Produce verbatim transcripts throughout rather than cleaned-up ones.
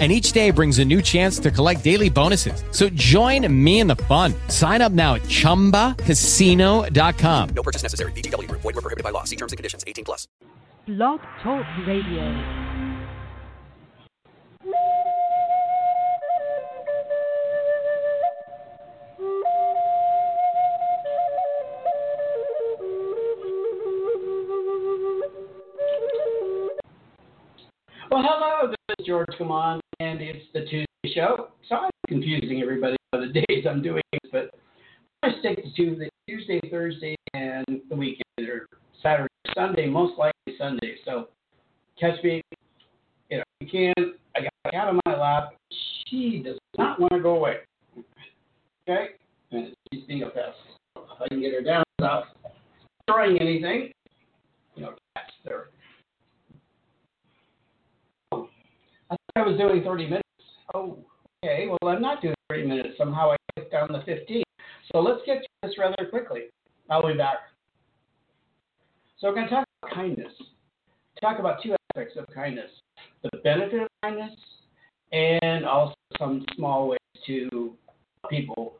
And each day brings a new chance to collect daily bonuses. So join me in the fun. Sign up now at Chumba Casino dot com. No purchase necessary. V G W. Void where prohibited by law. See terms and conditions. eighteen plus. Blog Talk Radio. Well, hello. This is George Gomond. And it's the Tuesday show. Sorry for confusing everybody by the days I'm doing this, but I stick to Tuesday, Tuesday, Thursday, and the weekend, or Saturday, Sunday, most likely Sunday. So catch me, you know, you can. I got a cat on my lap. She does not want to go away. Okay? And she's being a pest. If I can get her down without destroying anything, you know, cats, they're. I was doing thirty minutes. Oh, okay. Well, I'm not doing thirty minutes. Somehow I clicked down the fifteen. So let's get to this rather quickly. I'll be back. So we're going to talk about kindness. Talk about two aspects of kindness. The benefit of kindness and also some small ways to people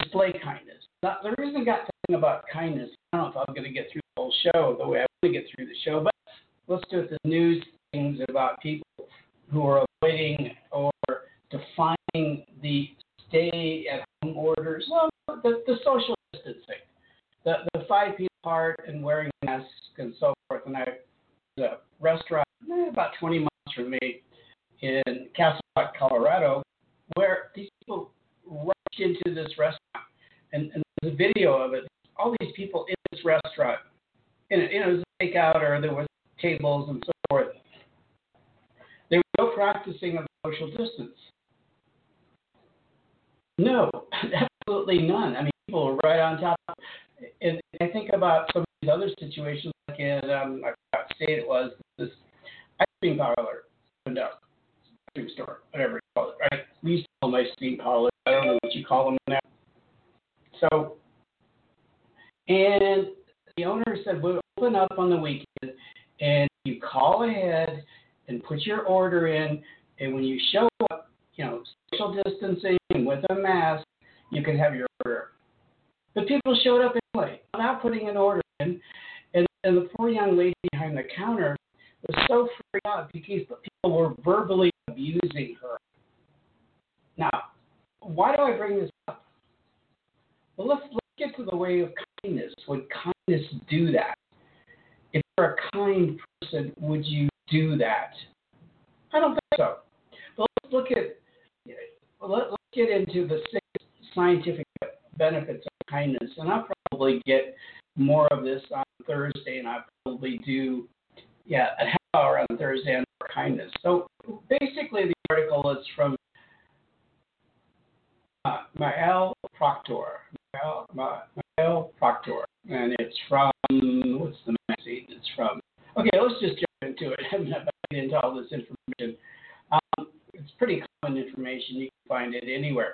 display kindness. Now, the reason I got talking about kindness, I don't know if I'm going to get through the whole show the way I want to get through the show, but let's do it. The news things about people who are avoiding or defying the stay-at-home orders, well, the, the social distancing, the, the five feet apart and wearing masks and so forth. And I was at a restaurant about twenty miles from me in Castle Rock, Colorado, where these people rushed into this restaurant. And, and there's a video of it. All these people in this restaurant, and it, you know, it was a takeout or there was tables and so forth. There was no practicing of social distance. No, absolutely none. I mean, people were right on top. And I think about some of these other situations, like in, um, I forgot what state it was, this ice cream parlor opened up, ice cream store, whatever you call it, right? We used to call them ice cream parlors. I don't know what you call them now. So, and the owner said, we'll open up on the weekend, and you call ahead and put your order in, and when you show up, you know, social distancing with a mask, you can have your order. But people showed up anyway, without putting an order in, and, and the poor young lady behind the counter was so freaked out because people were verbally abusing her. Now, why do I bring this up? Well, let's, let's get to the way of kindness. Would kindness do that? If you're a kind person, would you do that? I don't think so. But let's look at, let's get into the six scientific benefits of kindness, and I'll probably get more of this on Thursday, and I'll probably do, yeah, a half hour on Thursday on kindness. So basically the article is from uh, Mael Proctor, Mael, Mael Proctor, and it's from, what's the magazine it's from? Okay, let's just jump into it. I'm not getting into all this information. Um, it's pretty common information. You can find it anywhere.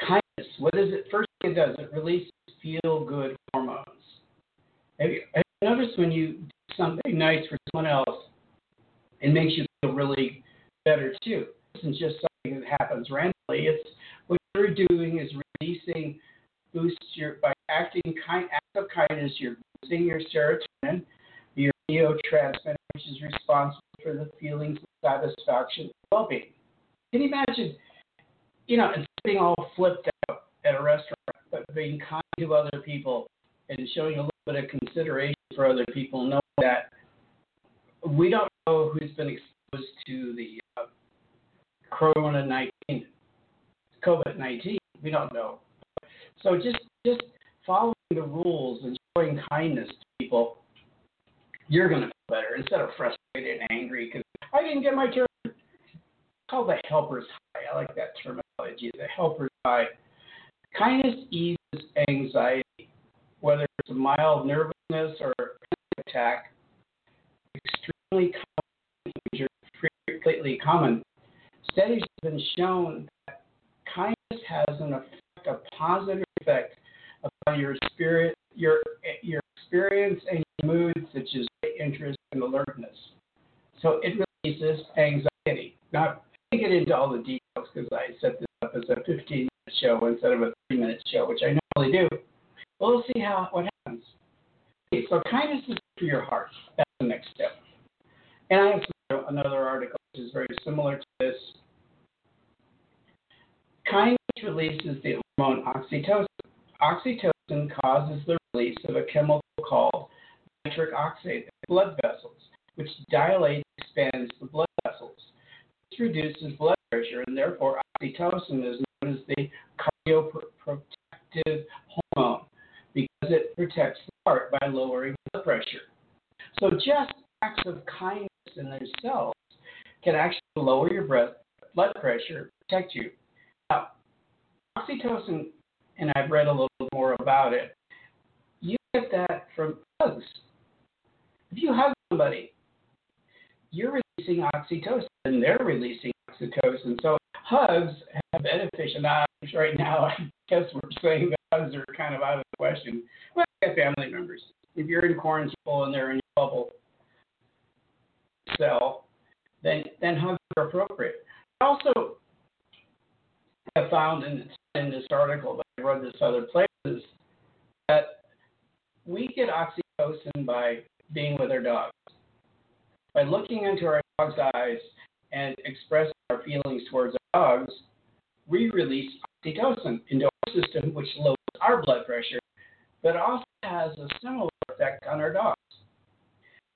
Kindness. What is it? First thing it does, it releases feel-good hormones. Have you, have you noticed when you do something nice for someone else, it makes you feel really better too? This isn't just something that happens randomly. It's what you're doing is releasing, boosts your, by acting kind, acts of kindness, you're boosting your serotonin, your neurotransmitter, which is responsible for the feelings of satisfaction and well-being. Can you imagine, you know, instead of being all flipped out at a restaurant, but being kind to other people and showing a little bit of consideration for other people, knowing that we don't know who's been exposed to the uh, Corona nineteen, COVID nineteen. We don't know. So just, just following the rules and showing kindness to people, you're going to feel better instead of frustrated and angry because I didn't get my turn. It's called the helper's high. I like that terminology, the helper's high. Kindness eases anxiety, whether it's a mild nervous illness or attack, extremely common injury, frequently common. Studies have been shown that kindness has an effect, a positive effect, upon your spirit, your your experience, and your mood, such as interest and alertness. So it releases anxiety. Now, I get into all the details because I set this up as a fifteen-minute show instead of a three-minute show, which I normally do. But we'll see how what happens. Okay, so kindness is for your heart. That's the next step. And I have another article which is very similar to this. Kindness releases the hormone oxytocin. Oxytocin causes the release of a chemical called nitric oxide in blood vessels, which dilates and expands the blood vessels. This reduces blood pressure, and therefore oxytocin is known as the cardioprotective hormone because it protects the heart by lowering blood pressure. So just acts of kindness in themselves can actually lower your breath, blood pressure, protect you. Now, oxytocin, and I've read a little more about it, you get that from hugs. If you hug somebody, you're releasing oxytocin, and they're releasing oxytocin. So hugs have beneficial. Now, right now, I guess we're saying that hugs are kind of out of the question. Well, you got family members. If you're in quarantine and they're in your bubble cell, then, then hugs are appropriate. I also have found in, in this article, but I read this other places, that we get oxytocin by being with our dogs. By looking into our dog's eyes and expressing our feelings towards our dogs, we release oxytocin into our system, which lowers our blood pressure, but also has a similar effect on our dogs.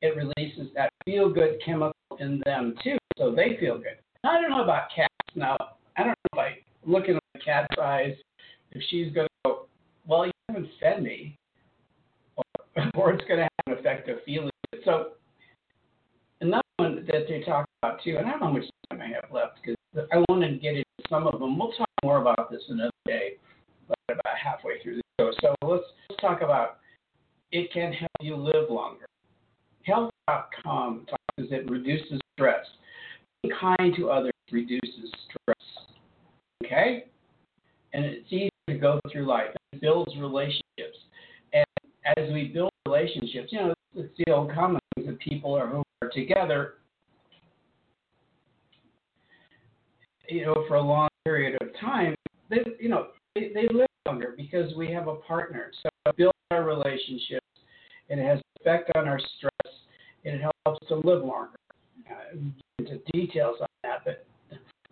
It releases that feel-good chemical in them, too, so they feel good. Now, I don't know about cats. Now, I don't know if I look in a cat's eyes, if she's going to go, well, you haven't fed me, or, or it's going to have an effect of feeling good. So another one that they talk about, too, and I don't know how much time I have left because I want to get into some of them. We'll talk more about this another day, but about halfway through the show. So let's, let's talk about it can help you live longer. health dot com talks is it reduces stress. Being kind to others reduces stress. Okay? And it's easy to go through life. It builds relationships. And as we build relationships, you know, it's the old common things that people are who are together, you know, for a long period of time, they, you know, they, they live longer because we have a partner. So it builds our relationships, and it has effect on our stress, and it helps to live longer. Uh, into details on that, but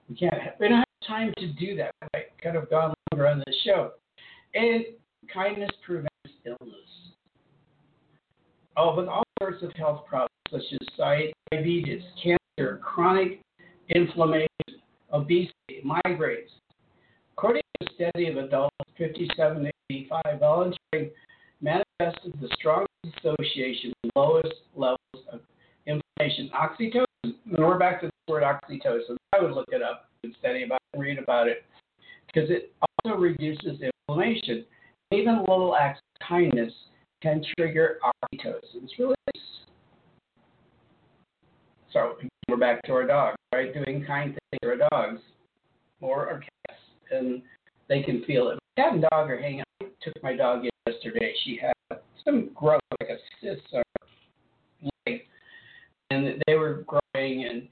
we can't have, we don't have time to do that. I could have gone longer on this show. And kindness prevents illness. Oh, with all sorts of health problems, such as diabetes, cancer, chronic inflammation, obesity, migraines. According to a study of adults fifty-seven to eighty-five, volunteering manifested the strongest association with lowest levels of inflammation. Oxytocin, and we're back to the word oxytocin. I would look it up and study about it and read about it because it also reduces inflammation. Even little acts of kindness can trigger oxytocin's release. So we're back to our dogs, right? Doing kind things to our dogs or our cats, and they can feel it. My cat and dog are hanging out. I took my dog in yesterday. She had some growth, like a cyst on her leg, and they were growing, and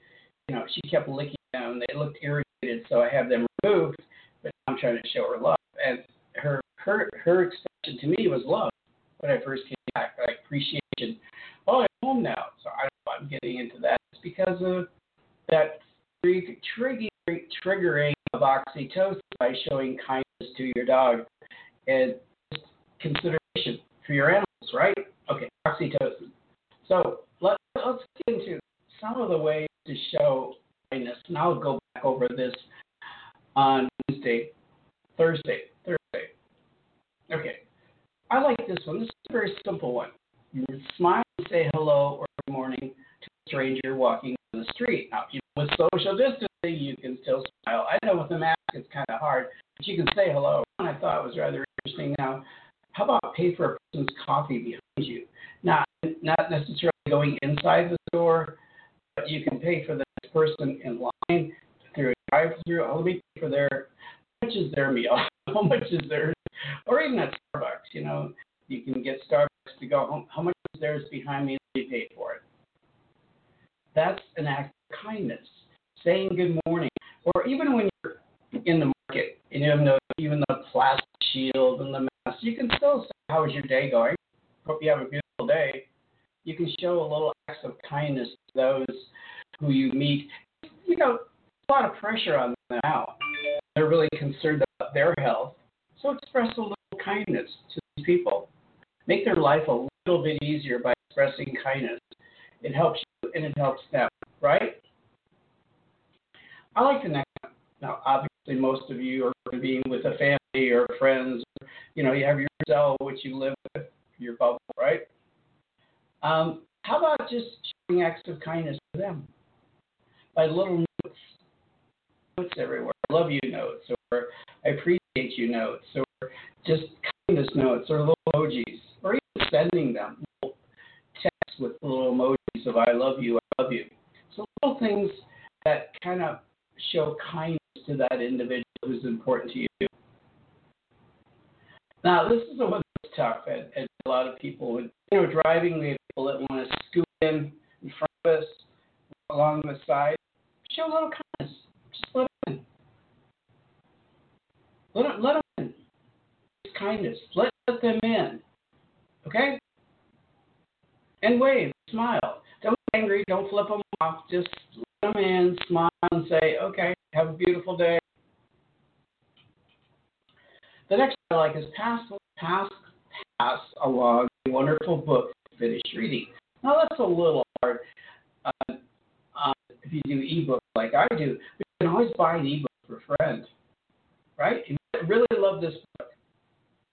you know, she kept licking them. They looked irritated, so I had them removed. But I'm trying to show her love, and her her her expression to me was love when I first came back, like appreciation. Oh, I'm home now, so I don't know if I'm getting into that. It's because of that triggering triggering of oxytocin by showing kindness to your dog and consideration for your animals, right? Okay, oxytocin. So let, let's get into some of the ways to show kindness, and I'll go back over this on Wednesday, Thursday, Thursday. Okay. I like this one. This is a very simple one. You smile and say hello or good morning to a stranger walking on the street. Now, you know, with social distancing, you can still smile. I know with a mask, it's kind of hard, but you can say hello. And I thought it was rather interesting. Now, how about pay for a person's coffee behind you? not necessarily going inside the store, but you can pay for the next person in line through a drive-through. Oh, let me pay for their, how much is their meal? How much is theirs? Or even at Starbucks, you know, you can get Starbucks to go home. How much is theirs behind me? Let me pay for it. That's an act of kindness. Saying good morning, or even when you're in the market and you have no, even the plastic shield and the mask, you can still say, "How is your day going? Hope you have a beautiful day." You can show a little acts of kindness to those who you meet. You know, a lot of pressure on them now. They're really concerned about their health. So express a little kindness to these people. Make their life a little bit easier by expressing kindness. It helps you and it helps them, right? I like the next one. Now, obviously, most of you are being with a family or friends. Or, you know, you have your cell, which you live with, your bubble, right? Um, how about just showing acts of kindness to them by little notes, notes everywhere, I love you notes, or I appreciate you notes, or just kindness notes, or little emojis, or even sending them little texts with little emojis of I love you, I love you. So little things that kind of show kindness to that individual who's important to you. Now, this is the one that's tough, and, and a lot of people would, you know, driving, we have people that want to scoot in in front of us, along the side. Show a little kindness. Just let them in. Let them, let them in. It's kindness. Let, let them in. Okay? And wave. Smile. Don't be angry. Don't flip them off. Just let them in, smile, and say, okay, have a beautiful day. The next I like is pass, pass, pass along a wonderful book to finish reading. Now, that's a little hard uh, uh, if you do ebooks like I do. But you can always buy an ebook for a friend, right? If you really love this book,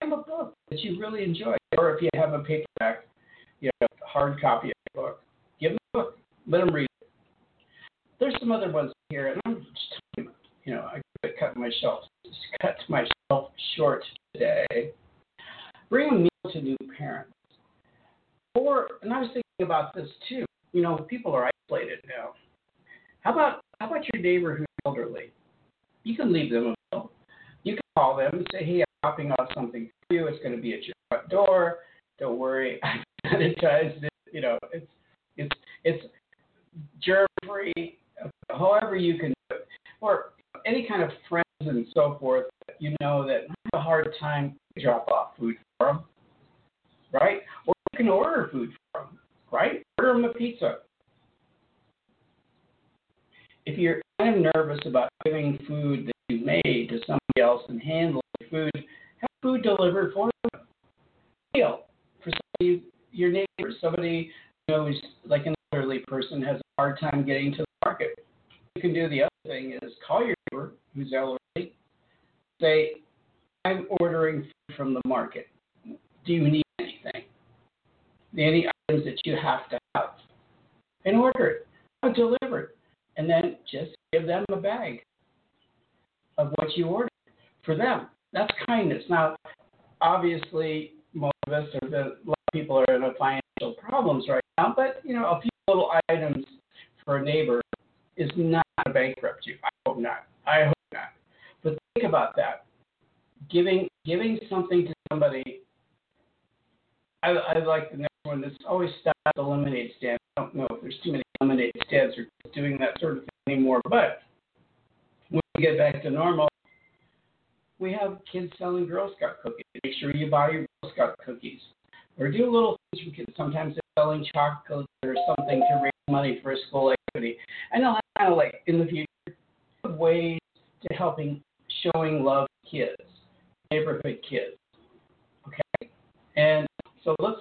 have a book that you really enjoy. Or if you have a paperback, you know, a hard copy of the book, give them a book, let them read. There's some other ones here, and I'm just, you know, I cut myself, just cut myself short today. Bring a meal to new parents. Or, and I was thinking about this too. You know, people are isolated now. How about how about your neighbor who's elderly? You can leave them a meal. You can call them and say, "Hey, I'm dropping off something for you. It's going to be at your front door. Don't worry, I've sanitized it. You know, it's it's it's germ-free." However you can do it, or any kind of friends and so forth that you know that have a hard time, drop off food for them, right? Or you can order food for them, right? Order them a pizza. If you're kind of nervous about giving food that you made to somebody else and handling food, have food delivered for them. Meal for somebody, your neighbor, somebody who knows, like an elderly person has a hard time getting to the market. You can do the other thing is call your neighbor who's elderly, say, I'm ordering food from the market. Do you need anything? Any items that you have to have? And order it. I'll deliver it. And then just give them a bag of what you ordered for them. That's kindness. Now, obviously, most of us, or the, a lot of people are in financial problems right now, but, you know, a few little items for a neighbor is not to bankrupt you. I hope not. I hope not. But think about that. Giving giving something to somebody. I, I like the next one. This always stops the lemonade stand. I don't know if there's too many lemonade stands or doing that sort of thing anymore. But when we get back to normal, we have kids selling Girl Scout cookies. Make sure you buy your Girl Scout cookies. Or do little things for kids. Sometimes they're selling chocolates or something to raise money for a school activity. And I'll kind of like in the future ways to helping showing love to kids, neighborhood kids. Okay, and so let's,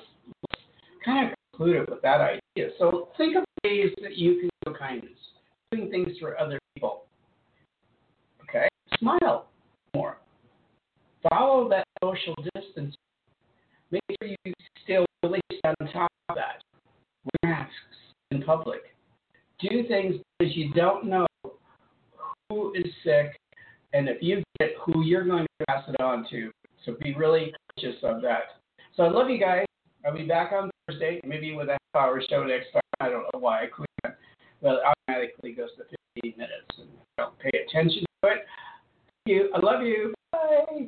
let's kind of conclude it with that idea. So think of ways that you can show kindness, doing things for other people. Okay, smile more. Follow that social distance. Make sure you still really stay on top of that. Wear masks in public. Do things because you don't know who is sick, and if you get who you're going to pass it on to. So be really conscious of that. So I love you guys. I'll be back on Thursday, maybe with a half hour show next time. I don't know why I clicked on, but it automatically goes to fifteen minutes and I don't pay attention to it. Thank you. I love you. Bye.